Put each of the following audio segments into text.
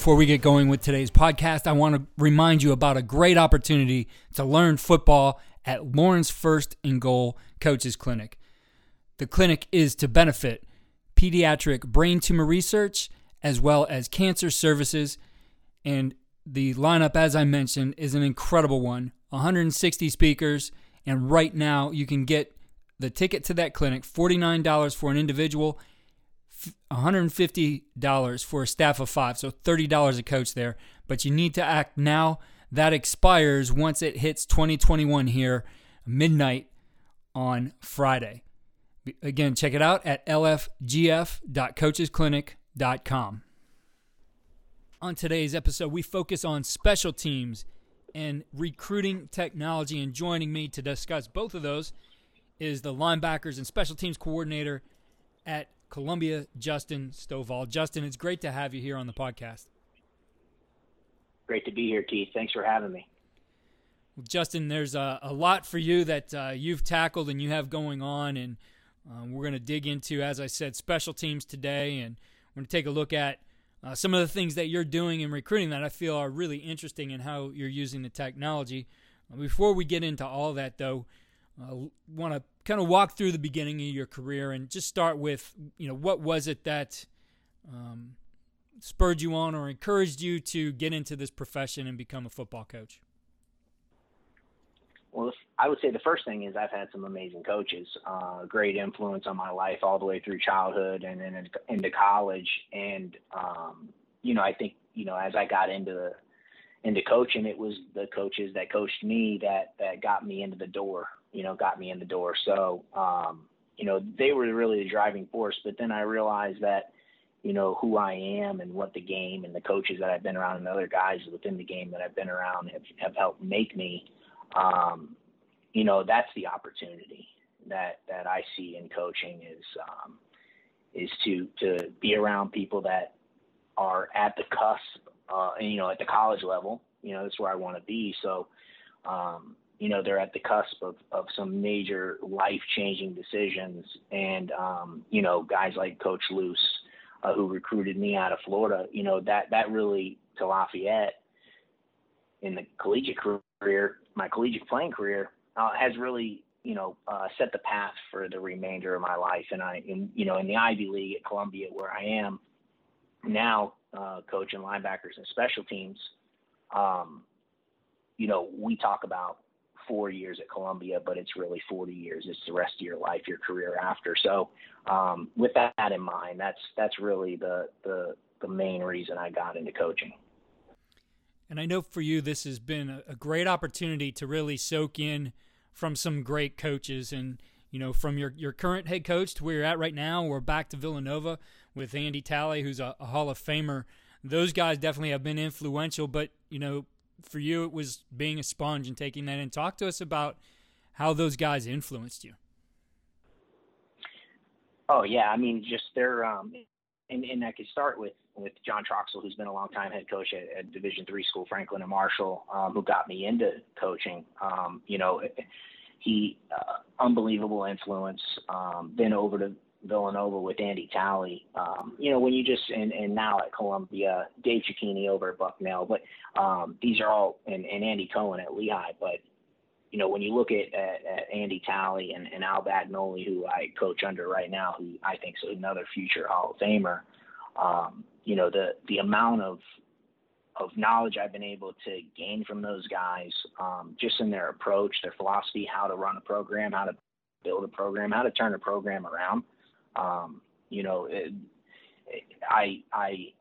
Before we get going with today's podcast, I want to remind you about a great opportunity to learn football at Lauren's First and Goal Coaches Clinic. The clinic is to benefit pediatric brain tumor research as well as cancer services, and the lineup, as I mentioned, is an incredible one. 160 speakers, and right now you can get the ticket to that clinic, $49 for an individual, $150 for a staff of 5, so $30 a coach there. But you need to act now. That expires once it hits 2021 here, midnight on Friday. Again, check it out at lfgf.coachesclinic.com. On today's episode, we focus on special teams and recruiting technology, and joining me to discuss both of those is the linebackers and special teams coordinator at Columbia, Justin Stovall. Justin, it's great to have you here on the podcast. Great to be here, Keith. Thanks for having me. Well, Justin, there's a lot for you that you've tackled and you have going on, and we're going to dig into, as I said, special teams today, and we're going to take a look at some of the things that you're doing in recruiting that I feel are really interesting in how you're using the technology. Before we get into all that, though, I want to kind of walk through the beginning of your career and just start with, you know, what was it that spurred you on or encouraged you to get into this profession and become a football coach? Well, I would say the first thing is I've had some amazing coaches, great influence on my life all the way through childhood and then into college. And, you know, I think, you know, as I got into coaching, it was the coaches that coached me that got me into the door. So, you know, they were really the driving force. But then I realized that, you know, who I am and what the game and the coaches that I've been around and other guys within the game that I've been around have helped make me, you know, that's the opportunity that I see in coaching is to be around people that are at the cusp, and, you know, at the college level, you know, that's where I want to be. So, you know, they're at the cusp of some major life-changing decisions. And, you know, guys like Coach Luce, who recruited me out of Florida, you know, that really, to Lafayette, in the collegiate career, my collegiate playing career, has really, you know, set the path for the remainder of my life. And you know, in the Ivy League at Columbia, where I am now, coaching linebackers and special teams, you know, we talk about 4 years at Columbia, but it's really 40 years. It's the rest of your life, your career after. So with that in mind, that's really the main reason I got into coaching. And I know for you, this has been a great opportunity to really soak in from some great coaches, and, you know, from your current head coach to where you're at right now, we're back to Villanova with Andy Talley, who's a Hall of Famer. Those guys definitely have been influential, but, you know, for you, it was being a sponge and taking that in. Talk to us about how those guys influenced you. Oh, yeah. I mean, just their and I could start with John Troxell, who's been a long-time head coach at Division III school, Franklin and Marshall, who got me into coaching. You know, he unbelievable influence. Then over to Villanova with Andy Talley. You know, when you just and now at Columbia, Dave Cicchini over at Bucknell. But these are all and Andy Cohen at Lehigh. But you know, when you look at Andy Talley and Al Bagnoli, who I coach under right now, who I think is another future Hall of Famer. You know, the amount of knowledge I've been able to gain from those guys, just in their approach, their philosophy, how to run a program, how to build a program, how to turn a program around. You know, I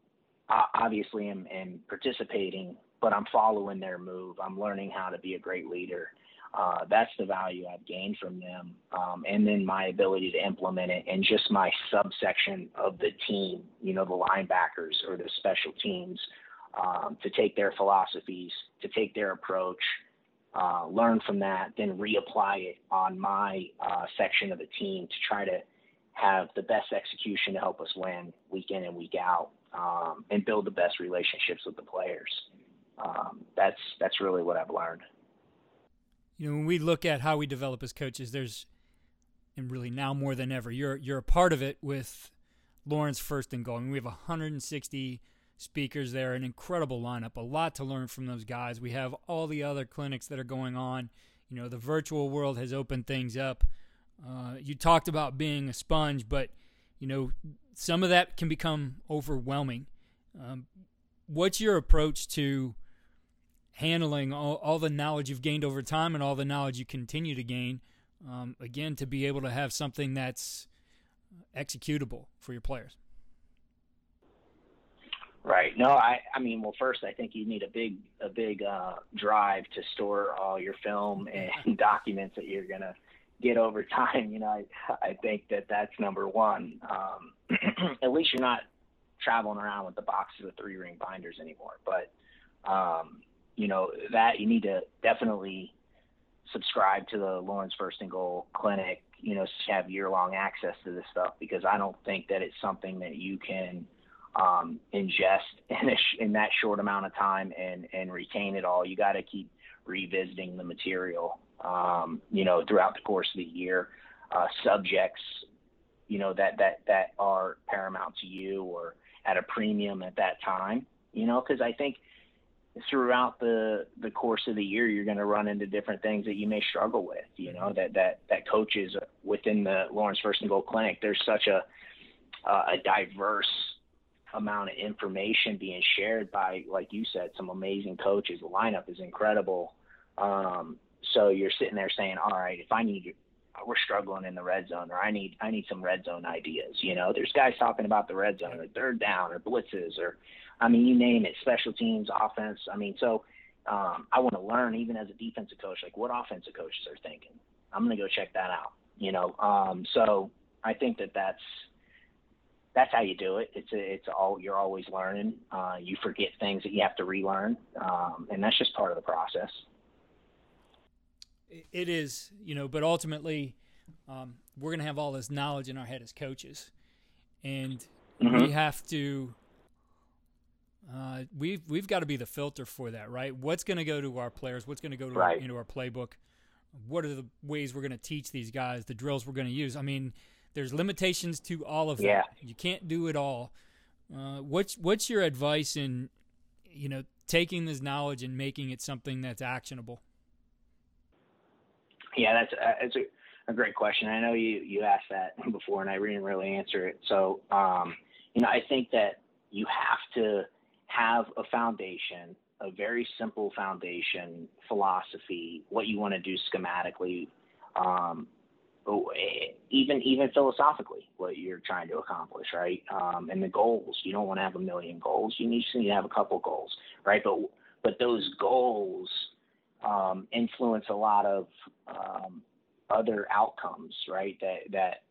obviously am participating, but I'm following their move. I'm learning how to be a great leader. That's the value I've gained from them. And then my ability to implement it and just my subsection of the team, you know, the linebackers or the special teams, to take their philosophies, to take their approach, learn from that, then reapply it on my section of the team to try to have the best execution to help us win week in and week out, and build the best relationships with the players. That's really what I've learned. You know, when we look at how we develop as coaches, and really now more than ever, you're a part of it with Lauren's First and Goal. I mean, we have 160 speakers there, an incredible lineup, a lot to learn from those guys. We have all the other clinics that are going on. You know, the virtual world has opened things up. You talked about being a sponge, but, you know, some of that can become overwhelming. What's your approach to handling all the knowledge you've gained over time and all the knowledge you continue to gain, again, to be able to have something that's executable for your players? Right. No, I mean, well, first, I think you need a big drive to store all your film and documents that you're going to get over time. You know, I think that's number one. At least you're not traveling around with the boxes of 3-ring binders anymore. But, you know, that you need to definitely subscribe to the Lauren's First and Goal Clinic, you know, have year-long access to this stuff, because I don't think that it's something that you can ingest in that short amount of time and retain it all. You got to keep revisiting the material, you know, throughout the course of the year, subjects, you know, that are paramount to you or at a premium at that time, you know, because I think throughout the course of the year, you're going to run into different things that you may struggle with, you know, that coaches within the Lauren's First and Goal Clinic, there's such a diverse amount of information being shared by, like you said, some amazing coaches. The lineup is incredible. So you're sitting there saying, all right, if I need, we're struggling in the red zone, or I need some red zone ideas. You know, there's guys talking about the red zone or third down or blitzes, or, I mean, you name it, special teams, offense. I mean, so I want to learn, even as a defensive coach, like what offensive coaches are thinking. I'm going to go check that out, you know? So I think that's how you do it. It's all, you're always learning. You forget things that you have to relearn. And that's just part of the process. It is, you know, but ultimately we're going to have all this knowledge in our head as coaches, and we have to, we've got to be the filter for that, right? What's going to go to our players? What's going to go into our playbook? What are the ways we're going to teach these guys, the drills we're going to use? I mean, there's limitations to all of that. You can't do it all. What's your advice in, you know, taking this knowledge and making it something that's actionable? Yeah, that's a great question. I know you asked that before, and I didn't really answer it. So, you know, I think that you have to have a foundation, a very simple foundation, philosophy, what you want to do schematically, even philosophically, what you're trying to accomplish, right? And the goals. You don't want to have a million goals. You need to have a couple goals, right? But those goals influence a lot of other outcomes, right, that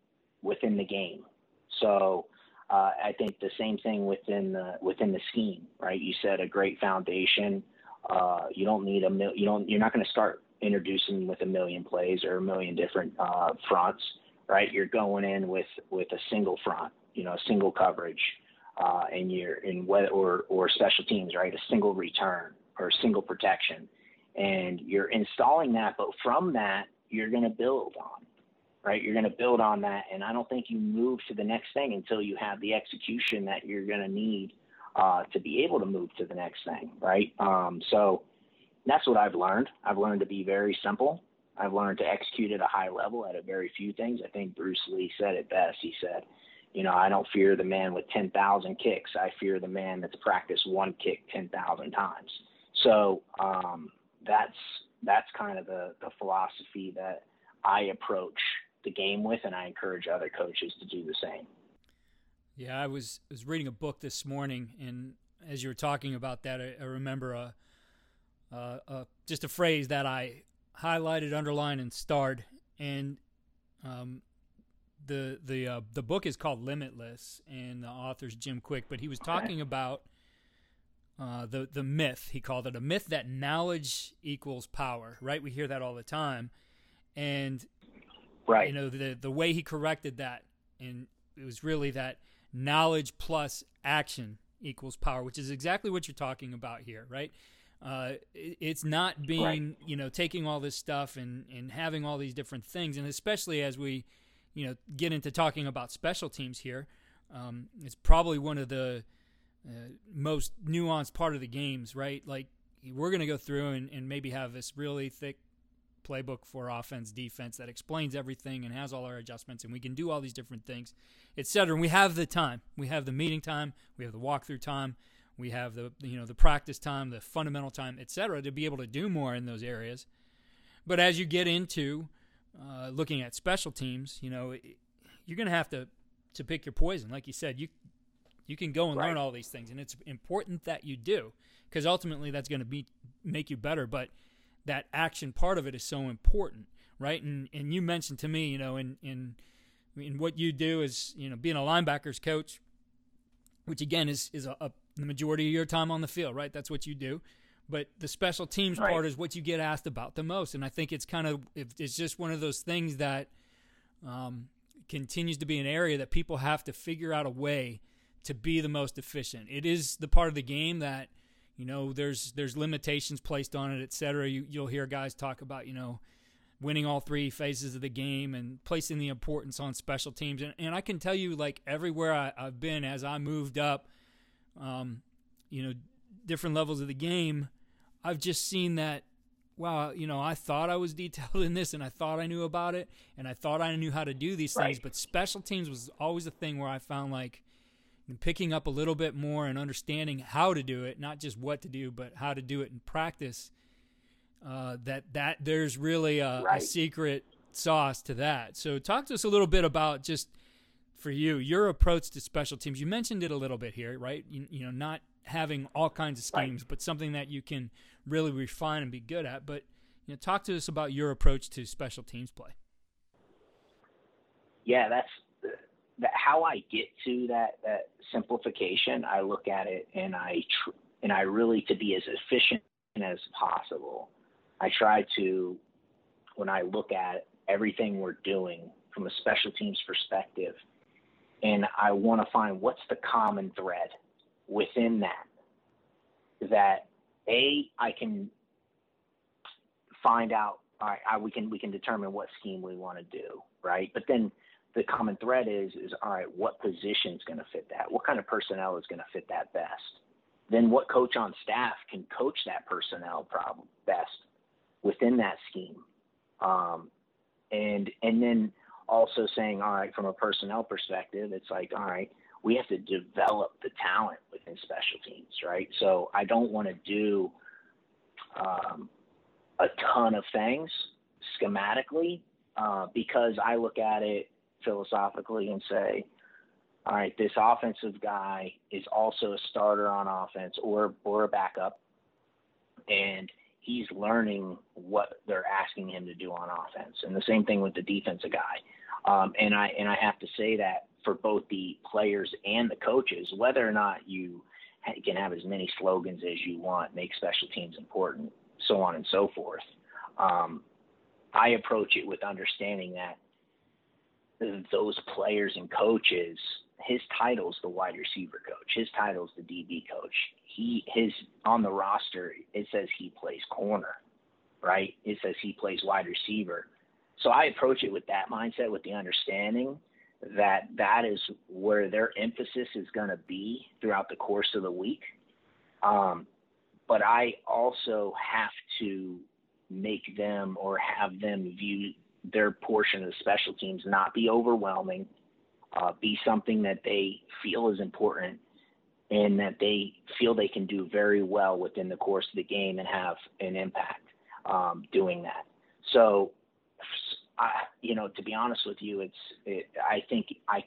within the game. So I think the same thing within the scheme, right? You set a great foundation. You don't need you're not going to start introducing with a million plays or a million different fronts, right? You're going in with a single front, you know, single coverage, and you're in whether or special teams, right? A single return or single protection, and you're installing that. But from that, you're going to build on. Right, you're going to build on that, and I don't think you move to the next thing until you have the execution that you're going to need to be able to move to the next thing, right? So that's what I've learned. I've learned to be very simple. I've learned to execute at a high level at a very few things. I think Bruce Lee said it best. He said, you know, I don't fear the man with 10,000 kicks. I fear the man that's practiced one kick 10,000 times. So that's kind of the philosophy that I approach the game with, and I encourage other coaches to do the same. Yeah, I was reading a book this morning, and as you were talking about that, I remember just a phrase that I highlighted, underlined, and starred. And the book is called Limitless, and the author's Jim Kwik, but he was talking about the myth. He called it a myth that knowledge equals power. Right, we hear that all the time. And, you know, the way he corrected that, and it was really that knowledge plus action equals power, which is exactly what you're talking about here, right? It's not being, you know, taking all this stuff and having all these different things, and especially as we, you know, get into talking about special teams here, it's probably one of the most nuanced part of the games, right? Like, we're going to go through and maybe have this really thick playbook for offense, defense that explains everything and has all our adjustments, and we can do all these different things, etc. And we have the time. We have the meeting time. We have the walkthrough time. We have the, you know, the practice time, the fundamental time, etc., to be able to do more in those areas. But as you get into looking at special teams, you know, you're going to have to pick your poison. Like you said, you can go and learn all these things, and it's important that you do, because ultimately that's going to be make you better. But that action part of it is so important, right? And you mentioned to me, you know, in what you do is, you know, being a linebackers coach, which again is the majority of your time on the field, right? That's what you do. But the special teams part is what you get asked about the most. And I think it's kind of, it's just one of those things that continues to be an area that people have to figure out a way to be the most efficient. It is the part of the game that, you know, there's limitations placed on it, et cetera. You'll hear guys talk about, you know, winning all three phases of the game and placing the importance on special teams. And I can tell you, like, everywhere I've been as I moved up, you know, different levels of the game, I've just seen that, wow, you know, I thought I was detailed in this, and I thought I knew about it, and I thought I knew how to do these things, but special teams was always a thing where I found, like, picking up a little bit more and understanding how to do it, not just what to do, but how to do it in practice, that there's really a secret sauce to that. So talk to us a little bit about, just for you, your approach to special teams. You mentioned it a little bit here, right? You know, not having all kinds of schemes, but something that you can really refine and be good at. But, you know, talk to us about your approach to special teams play. Yeah, that's how I get to that simplification. I look at it, and I really, to be as efficient as possible, I try to, when I look at everything we're doing from a special teams perspective, and I want to find what's the common thread within that I can find out, we can determine what scheme we want to do, right? But then the common thread is, all right, what position's going to fit that? What kind of personnel is going to fit that best? Then what coach on staff can coach that personnel best within that scheme? And then also saying, all right, from a personnel perspective, it's like, all right, we have to develop the talent within special teams, right? So I don't want to do a ton of things schematically because I look at it philosophically and say, all right, this offensive guy is also a starter on offense or a backup, and he's learning what they're asking him to do on offense. And the same thing with the defensive guy. And I have to say that for both the players and the coaches, whether or not you can have as many slogans as you want, make special teams important, so on and so forth. I approach it with understanding that those players and coaches, his title's the wide receiver coach, his title's the DB coach. On the roster, it says he plays corner, right? It says he plays wide receiver. So I approach it with that mindset, with the understanding that is where their emphasis is going to be throughout the course of the week. But I also have to make them, or have them view their portion of the special teams, not be overwhelming, be something that they feel is important and that they feel they can do very well within the course of the game and have an impact doing that. So, you know, to be honest with you, I think I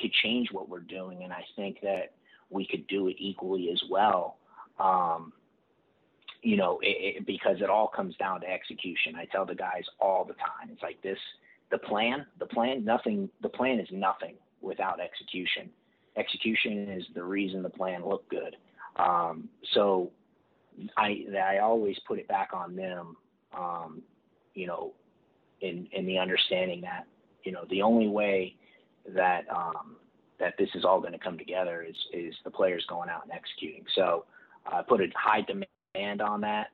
could change what we're doing, and I think that we could do it equally as well. You know, because it all comes down to execution. I tell the guys all the time, it's like this, the plan is nothing without execution. Execution is the reason the plan looked good. So I always put it back on them, you know, in the understanding that, you know, the only way that this is all going to come together is the players going out and executing. So I put a high demand on that.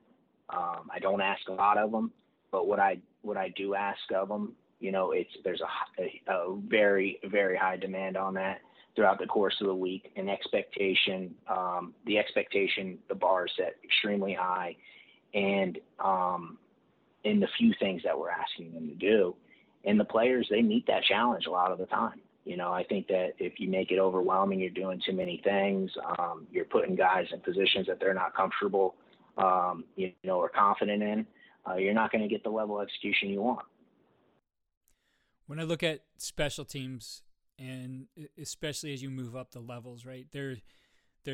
I don't ask a lot of them, but what I do ask of them, you know, there's a very, very high demand on that. throughout the course of the week, an expectation. The bar is set extremely high, and in the few things that we're asking them to do, and the players, they meet that challenge a lot of the time. You know, I think that if you make it overwhelming, you're doing too many things. You're putting guys in positions that they're not comfortable, or confident in. You're not going to get the level of execution you want. When I look at special teams, and especially as you move up the levels, right, there's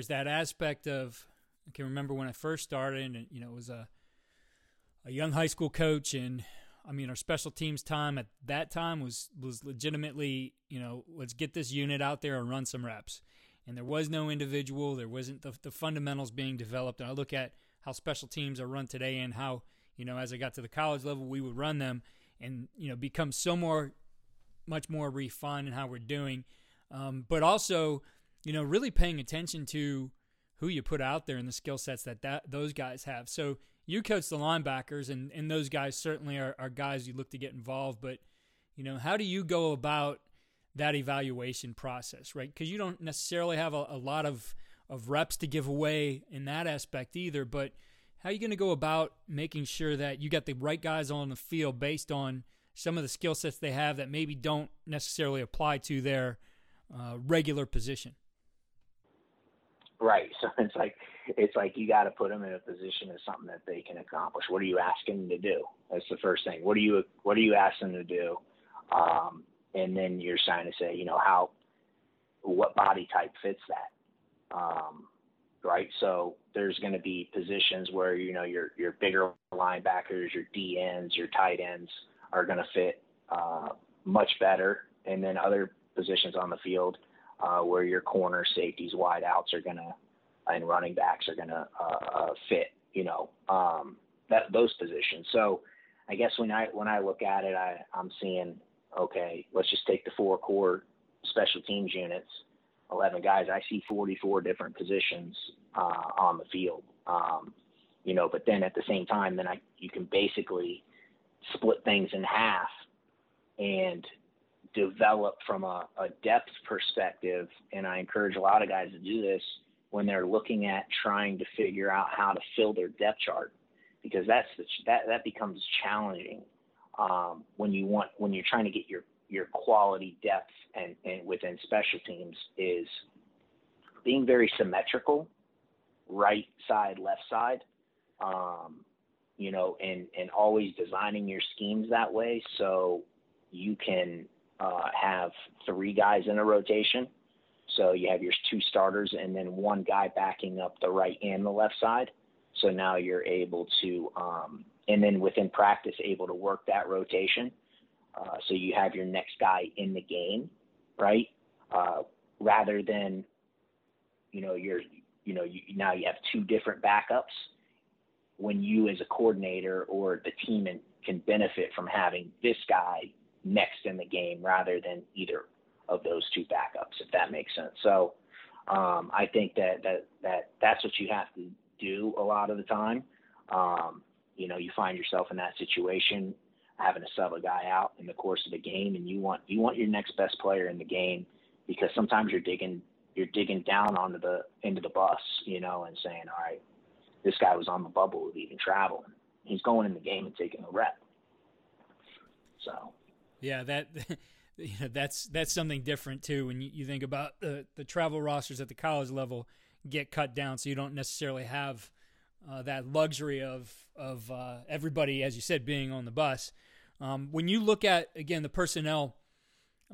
that aspect of, I can remember when I first started, and, you know, it was a young high school coach, and I mean, our special teams time at that time was legitimately, you know, let's get this unit out there and run some reps. And there was no individual, there wasn't the fundamentals being developed. And I look at how special teams are run today, and how, you know, as I got to the college level, we would run them and, you know, become much more refined in how we're doing. But also, you know, really paying attention to who you put out there and the skill sets that those guys have. So you coach the linebackers, and those guys certainly are guys you look to get involved. But, you know, how do you go about that evaluation process, right? Because you don't necessarily have a lot of reps to give away in that aspect either. But how are you going to go about making sure that you got the right guys on the field based on some of the skill sets they have that maybe don't necessarily apply to their regular position? Right. So it's like you got to put them in a position of something that they can accomplish. What are you asking them to do? That's the first thing. What do you ask them to do? And then you're trying to say, you know, what body type fits that. Right. So there's going to be positions where, you know, your bigger linebackers, your DNs, your tight ends are going to fit much better. And then other positions on the field where your corner, safeties, wide outs are going to, and running backs are going to fit, you know, those positions. So I guess when I look at it, I'm seeing, okay, let's just take the four core special teams units, 11 guys. I see 44 different positions on the field, you know, but then at the same time, then you can basically split things in half and develop from a depth perspective. And I encourage a lot of guys to do this when they're looking at trying to figure out how to fill their depth chart, because that becomes challenging when you're trying to get your quality depth and within special teams is being very symmetrical, right side, left side, you know, and always designing your schemes that way. So you can have three guys in a rotation. So you have your two starters and then one guy backing up the right and the left side. So now you're able to, and then within practice, able to work that rotation. So you have your next guy in the game, right? Rather than, you know, now you have two different backups, when you as a coordinator or the team can benefit from having this guy next in the game rather than either of those two backups, if that makes sense. So I think that's what you have to do a lot of the time. You know, you find yourself in that situation, having to sub a guy out in the course of the game, and you want your next best player in the game, because sometimes you're digging down onto the end of the bus, you know, and saying, all right, this guy was on the bubble of even traveling. He's going in the game and taking a rep. So, yeah, that. You know, that's something different too when you think about the travel rosters at the college level get cut down, so you don't necessarily have that luxury of everybody, as you said, being on the bus. When you look at, again, the personnel,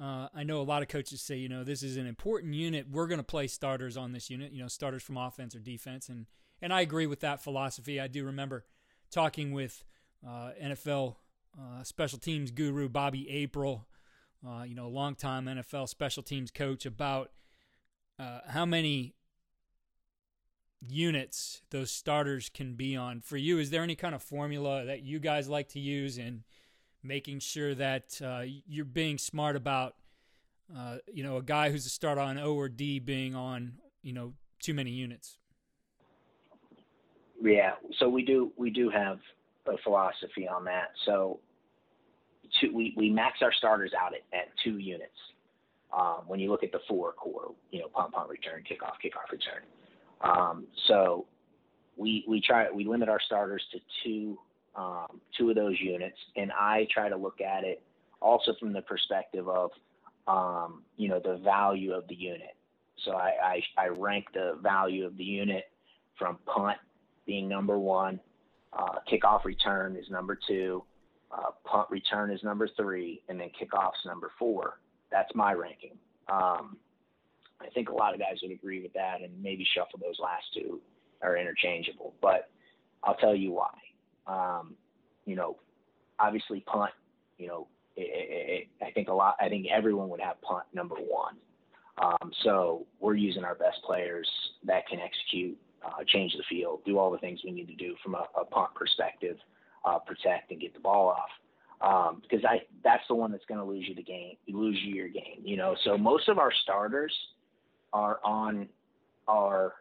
I know a lot of coaches say, you know, this is an important unit. We're going to play starters on this unit, you know, starters from offense or defense. And I agree with that philosophy. I do remember talking with NFL special teams guru Bobby April, you know, longtime NFL special teams coach, about how many units those starters can be on. For you, is there any kind of formula that you guys like to use in making sure that you're being smart about, you know, a guy who's a starter on O or D being on, you know, too many units? Yeah, so we do have a philosophy on that. So we max our starters out at 2 units. when you look at the four core, you know, pom-pom return, kickoff, kickoff return. So we limit our starters to two of those units. And I try to look at it also from the perspective of, you know, the value of the unit. So I rank the value of the unit from punt being number one, kickoff return is number two, punt return is number three, and then kickoff's number four. That's my ranking. I think a lot of guys would agree with that and maybe shuffle those last two are interchangeable, but I'll tell you why. You know, obviously punt, you know, I think everyone would have punt number one. So we're using our best players that can execute, change the field, do all the things we need to do from a punt perspective, protect and get the ball off. Because that's the one that's going to lose you the game, lose you your game, you know? So most of our starters are on our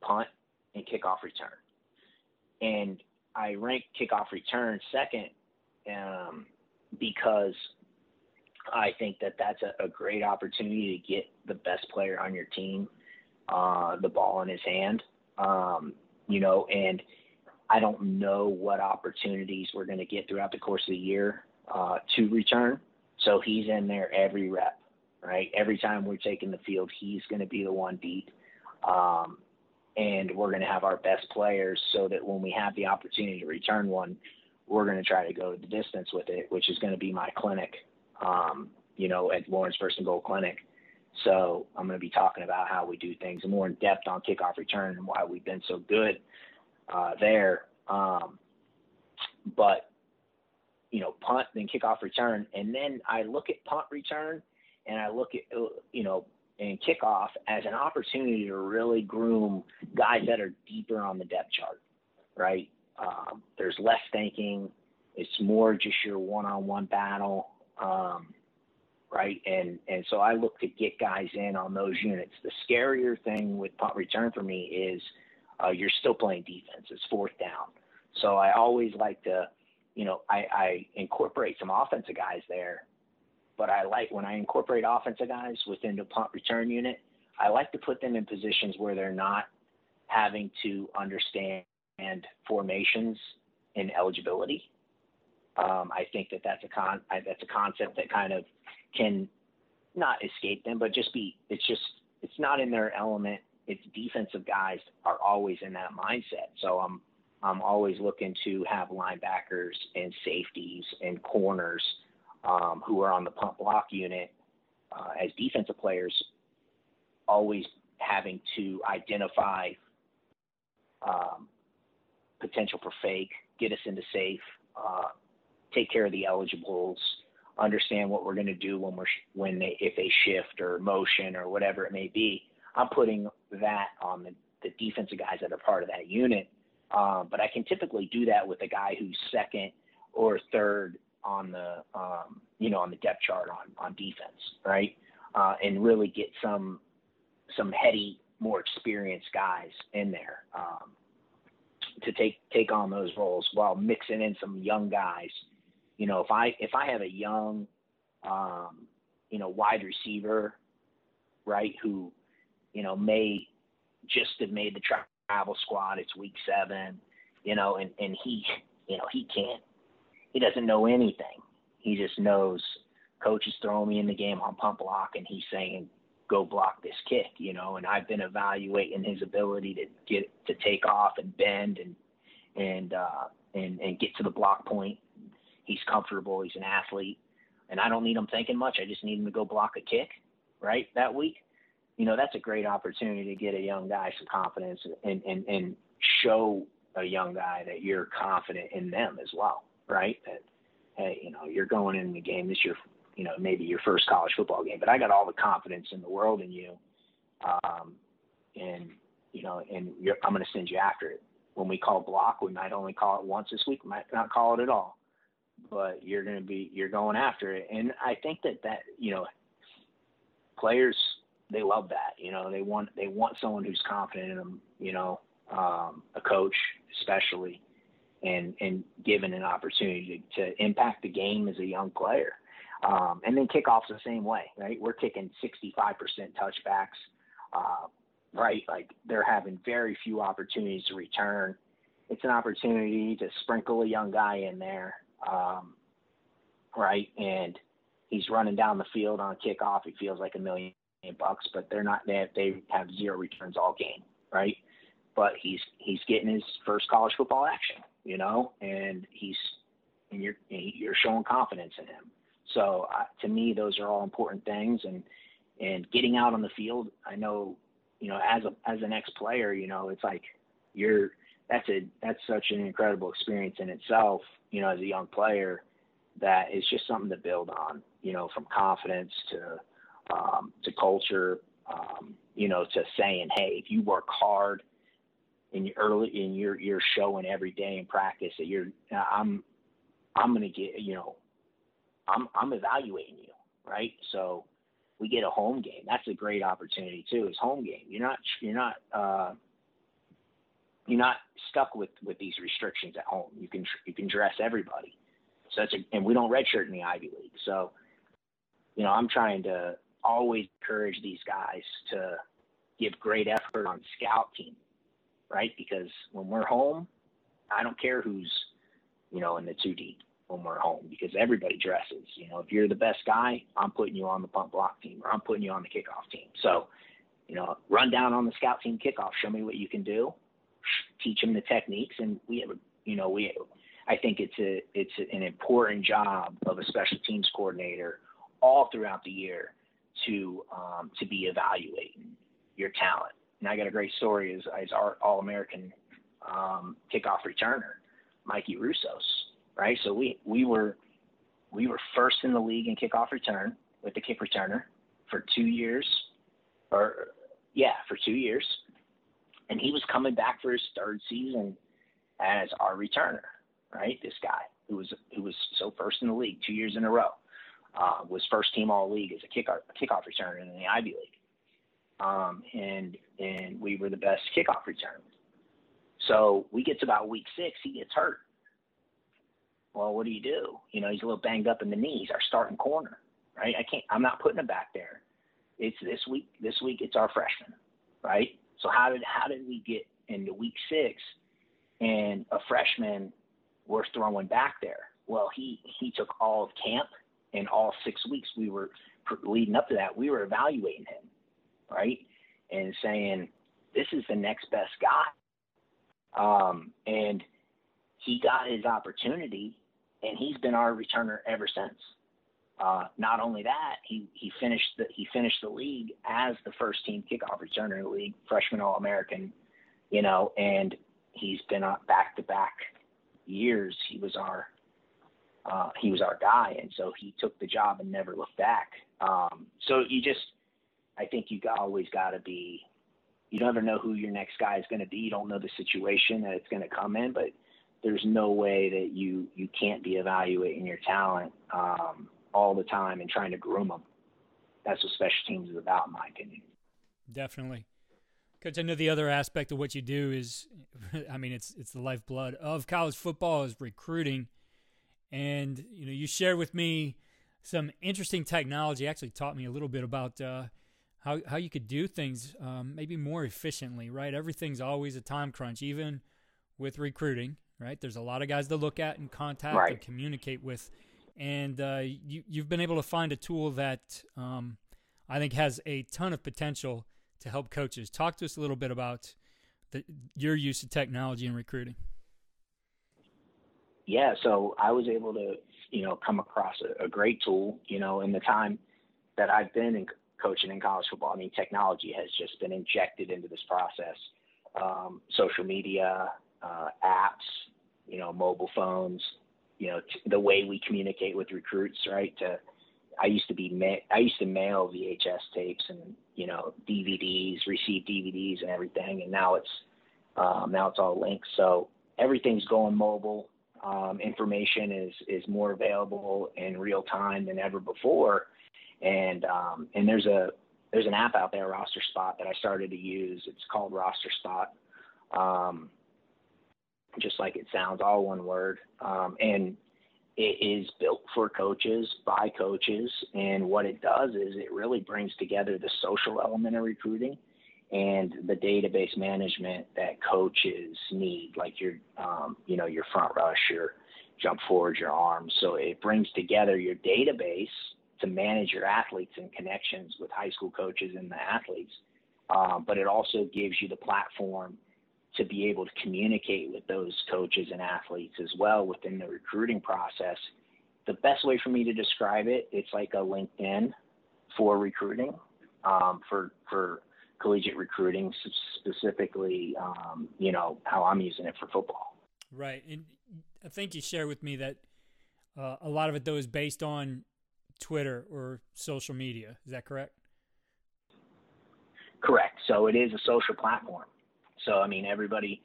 punt and kickoff return. And I rank kickoff return second, because I think that that's a great opportunity to get the best player on your team, the ball in his hand, you know, and I don't know what opportunities we're going to get throughout the course of the year to return. So he's in there every rep, right? Every time we're taking the field, he's going to be the one deep. And we're going to have our best players so that when we have the opportunity to return one, we're going to try to go the distance with it, which is going to be my clinic, you know, at Lauren's First and Goal Clinic. So I'm going to be talking about how we do things and more in depth on kickoff return and why we've been so good there. But, you know, punt, then kickoff return. And then I look at punt return and I look at, you know, and kickoff as an opportunity to really groom guys that are deeper on the depth chart, right? There's less thinking. It's more just your one-on-one battle. Right. And so I look to get guys in on those units. The scarier thing with punt return for me is, you're still playing defense. It's fourth down. So I always like to, you know, I incorporate some offensive guys there, but I like when I incorporate offensive guys within the punt return unit, I like to put them in positions where they're not having to understand formations and eligibility. I think that that's a concept that kind of can not escape them, but just be, it's not in their element. It's defensive guys are always in that mindset. So I'm always looking to have linebackers and safeties and corners who are on the punt block unit as defensive players, always having to identify potential for fake, get us into safe, take care of the eligibles, understand what we're going to do if they shift or motion or whatever it may be. I'm putting that on the defensive guys that are part of that unit. But I can typically do that with a guy who's second or third on the, you know, on the depth chart on defense. Right. And really get some heady, more experienced guys in there, to take on those roles while mixing in some young guys. You know, if I have a young, you know, wide receiver, right, who, you know, may just have made the travel squad. It's week 7, you know, and he, you know, he doesn't know anything. He just knows coach is throwing me in the game on pump block and he's saying, go block this kick, you know, and I've been evaluating his ability to get to take off and bend and get to the block point. He's comfortable. He's an athlete and I don't need him thinking much. I just need him to go block a kick right that week. You know, that's a great opportunity to get a young guy some confidence and show a young guy that you're confident in them as well, right? That, hey, you know, you're going in the game this year, you know, maybe your first college football game, but I got all the confidence in the world in you, and, you know, and I'm going to send you after it. When we call block, we might only call it once this week, might not call it at all, but you're going after it. And I think that, you know, players – they love that, you know, they want someone who's confident in them, you know, a coach especially, and given an opportunity to impact the game as a young player. And then kickoffs the same way, right? We're kicking 65% touchbacks, right? Like they're having very few opportunities to return. It's an opportunity to sprinkle a young guy in there, right? And he's running down the field on a kickoff. It feels like $1 million bucks, but they're not. They have zero returns all game, right? But he's getting his first college football action, you know, and you're showing confidence in him. So to me, those are all important things, and getting out on the field. I know, you know, as an ex-player, you know, it's like that's such an incredible experience in itself, you know, as a young player, that it's just something to build on, you know, from confidence to culture, you know, to saying, hey, if you work hard you're showing every day in practice that I'm going to get, you know, I'm evaluating you. Right. So we get a home game. That's a great opportunity too. It's home game. You're not stuck with these restrictions at home. You can dress everybody. So and we don't redshirt in the Ivy League. So, you know, I'm trying to always encourage these guys to give great effort on scout team, right? Because when we're home, I don't care who's, you know, in the 2D when we're home, because everybody dresses. You know, if you're the best guy, I'm putting you on the punt block team, or I'm putting you on the kickoff team. So, you know, run down on the scout team kickoff, show me what you can do. Teach them the techniques, and I think it's an important job of a special teams coordinator all throughout the year to be evaluating your talent. And I got a great story is our All-American kickoff returner, Mikey Russos, right? So we were first in the league in kickoff return with the kick returner for 2 years. And he was coming back for his third season as our returner, right? This guy who was so first in the league 2 years in a row, was first team all league as a kickoff returner in the Ivy League, and we were the best kickoff return. So we get to about week 6, he gets hurt. Well, what do? You know, he's a little banged up in the knee. He's our starting corner, right? I'm not putting him back there. It's this week. This week it's our freshman, right? So how did we get into week 6 and a freshman we're throwing back there? Well, he took all of camp, and all 6 weeks we were leading up to that. We were evaluating him, right, and saying this is the next best guy. And he got his opportunity, and he's been our returner ever since. Not only that, he finished the league as the first team kickoff returner in the league, freshman All-American, you know, and he's been back-to-back years. He was our guy, and so he took the job and never looked back. So I think you never know who your next guy is going to be. You don't know the situation that it's going to come in, but there's no way that you can't be evaluating your talent all the time and trying to groom them. That's what special teams is about, in my opinion. Definitely. Coach, I know the other aspect of what you do is, I mean, it's the lifeblood of college football is recruiting. And, you know, you shared with me some interesting technology, actually taught me a little bit about how you could do things maybe more efficiently, right? Everything's always a time crunch, even with recruiting, right? There's a lot of guys to look at and contact right. and communicate with. And you've been able to find a tool that I think has a ton of potential to help coaches. Talk to us a little bit about your use of technology in recruiting. Yeah, so I was able to, you know, come across a great tool, you know, in the time that I've been coaching in college football. I mean, technology has just been injected into this process. Social media, apps, you know, mobile phones, you know, the way we communicate with recruits, right? I used to mail VHS tapes and, you know, DVDs, receive DVDs and everything. And now it's all linked. So everything's going mobile. Information is more available in real time than ever before. And there's an app out there, Roster Spot, that I started to use. It's called Roster Spot. Just like it sounds, all one word. And It is built for coaches, by coaches, and what it does is it really brings together the social element of recruiting and the database management that coaches need, like your front rush, your jump forward, your arms. So it brings together your database to manage your athletes and connections with high school coaches and the athletes, but it also gives you the platform to be able to communicate with those coaches and athletes as well within the recruiting process. The best way for me to describe it, it's like a LinkedIn for recruiting, for collegiate recruiting, specifically, how I'm using it for football. Right. And I think you shared with me that a lot of it, though, is based on Twitter or social media. Is that correct? Correct. So it is a social platform. So, I mean, anybody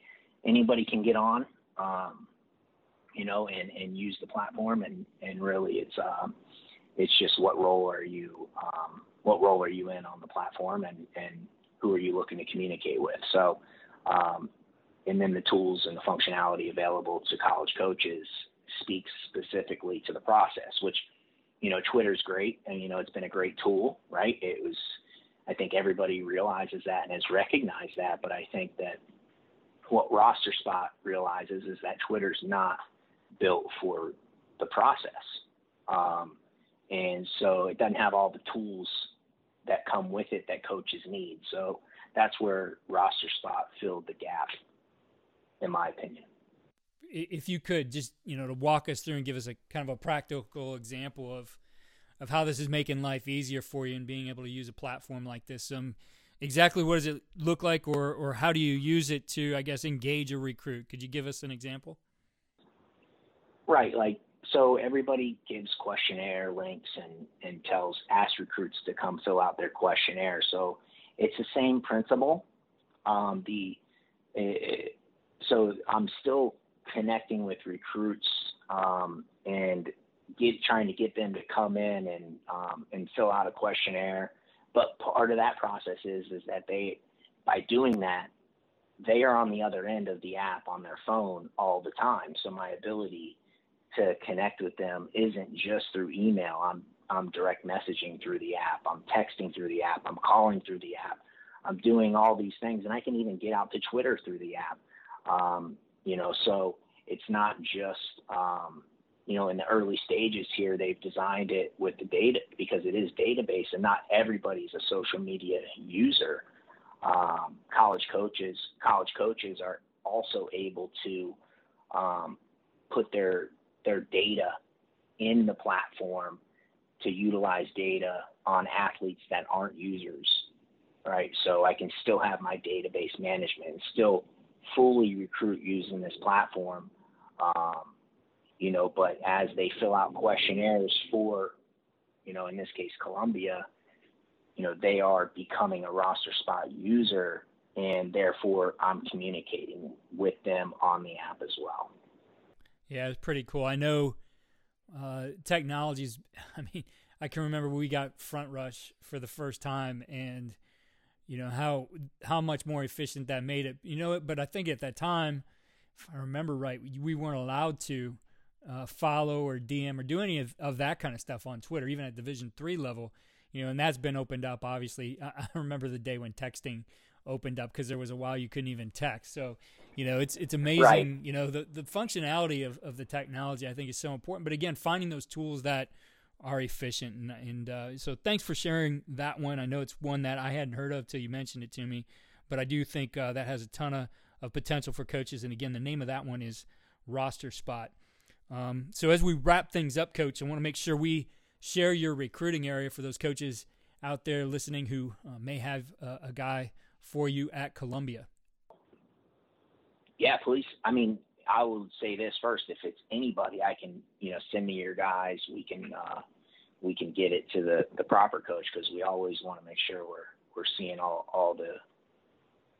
can get on, and use the platform, and really it's just what role are you in on the platform, and who are you looking to communicate with? So, and then the tools and the functionality available to college coaches speaks specifically to the process, which, Twitter's great. And, it's been a great tool, right? I think everybody realizes that and has recognized that, but I think that what Roster Spot realizes is that Twitter's not built for the process. And so it doesn't have all the tools that come with it that coaches need. So that's where Roster Spot filled the gap, in my opinion. If you could just, to walk us through and give us a kind of a practical example of how this is making life easier for you and being able to use a platform like this. Exactly what does it look like, or how do you use it to, I guess, engage a recruit? Could you give us an example? Right. So everybody gives questionnaire links and asks recruits to come fill out their questionnaire. So it's the same principle. So I'm still connecting with recruits, and trying to get them to come in and fill out a questionnaire. But part of that process is that by doing that, they are on the other end of the app on their phone all the time. So my ability to connect with them isn't just through email. I'm direct messaging through the app. I'm texting through the app. I'm calling through the app. I'm doing all these things, and I can even get out to Twitter through the app. So it's not just, in the early stages here, they've designed it with the data because it is database and not everybody's a social media user. College coaches are also able to put their data in the platform to utilize data on athletes that aren't users, right? So I can still have my database management and still fully recruit using this platform. But as they fill out questionnaires for, in this case, Columbia, they are becoming a Roster Spot user, and therefore I'm communicating with them on the app as well. Yeah, it's pretty cool. I know technologies. I can remember we got Front Rush for the first time, and how much more efficient that made it. But I think at that time, if I remember right, we weren't allowed to follow or DM or do any of that kind of stuff on Twitter, even at Division III level, and that's been opened up. Obviously, I remember the day when texting opened up, because there was a while you couldn't even text. So, it's amazing. Right. The functionality of the technology, I think, is so important. But again, finding those tools that are efficient, and so thanks for sharing that one. I know it's one that I hadn't heard of till you mentioned it to me, but I do think that has a ton of potential for coaches. And again, the name of that one is Roster Spot. So as we wrap things up, Coach, I want to make sure we share your recruiting area for those coaches out there listening who may have a guy for you at Columbia. Yeah, please. I will say this first. If it's anybody, I can, send me your guys. We can get it to the proper coach, because we always want to make sure we're seeing all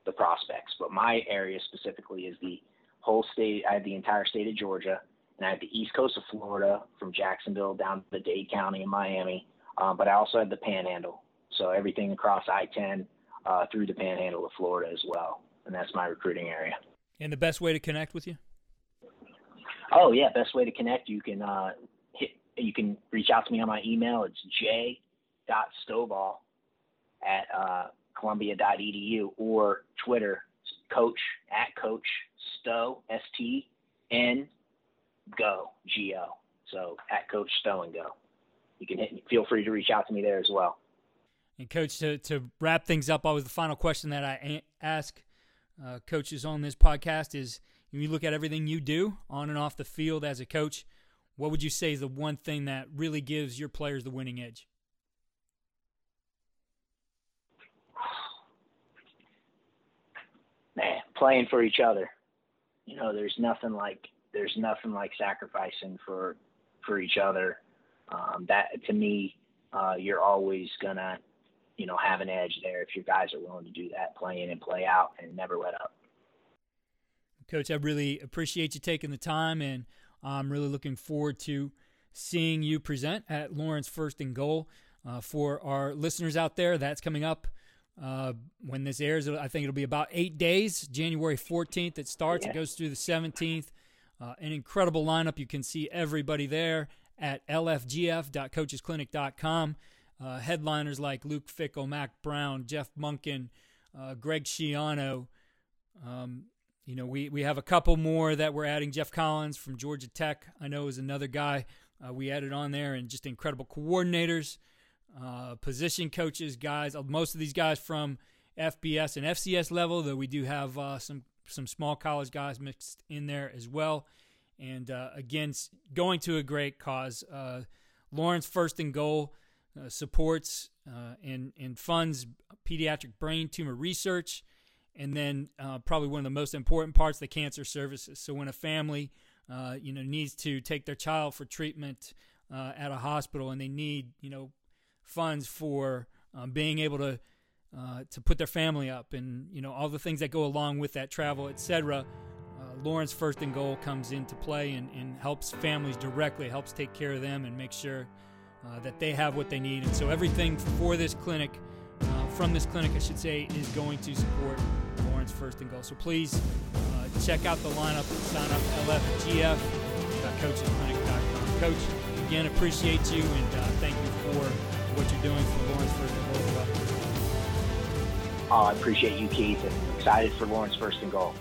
the prospects. But my area specifically is the whole state. I have the entire state of Georgia. And I have the east coast of Florida, from Jacksonville down to Dade County and Miami. But I also have the Panhandle, so everything across I-10 through the Panhandle of Florida as well. And that's my recruiting area. And the best way to connect with you? Oh yeah, best way to connect. You can reach out to me on my email. It's j.stovall@columbia.edu or Twitter, @CoachStow, STNGO, G-O. So @CoachStowandGo. You can feel free to reach out to me there as well. And Coach, to wrap things up, always the final question that I ask coaches on this podcast is, when you look at everything you do on and off the field as a coach, what would you say is the one thing that really gives your players the winning edge? Man, playing for each other. You know, there's nothing like sacrificing for each other. That to me, you're always gonna, you know, have an edge there if your guys are willing to do that, play in and play out, and never let up. Coach, I really appreciate you taking the time, and I'm really looking forward to seeing you present at Lauren's First and Goal. For our listeners out there, that's coming up when this airs. I think it'll be about 8 days. January 14th it starts. Yeah. It goes through the 17th. An incredible lineup. You can see everybody there at lfgf.coachesclinic.com. Headliners like Luke Fickle, Mac Brown, Jeff Munkin, Greg Schiano. You know, we have a couple more that we're adding. Jeff Collins from Georgia Tech, I know, is another guy we added on there, and just incredible coordinators, position coaches, guys. Most of these guys from FBS and FCS level, though we do have some small college guys mixed in there as well. And, again, going to a great cause. Lauren's First and Goal supports and funds pediatric brain tumor research. And then probably one of the most important parts, the cancer services. So when a family, needs to take their child for treatment at a hospital, and they need, funds for being able to put their family up, and all the things that go along with that, travel, etc. Lauren's First and Goal comes into play and helps families directly, helps take care of them, and make sure that they have what they need. And so everything for this clinic. From this clinic, I should say, is going to support Lauren's First and Goal. So please check out the lineup and sign up at lfgf.coachesclinic.com. Coach, again, appreciate you, and thank you for what you're doing for Lauren's First and Goal. Oh, I appreciate you, Keith, and excited for Lauren's First and Goal.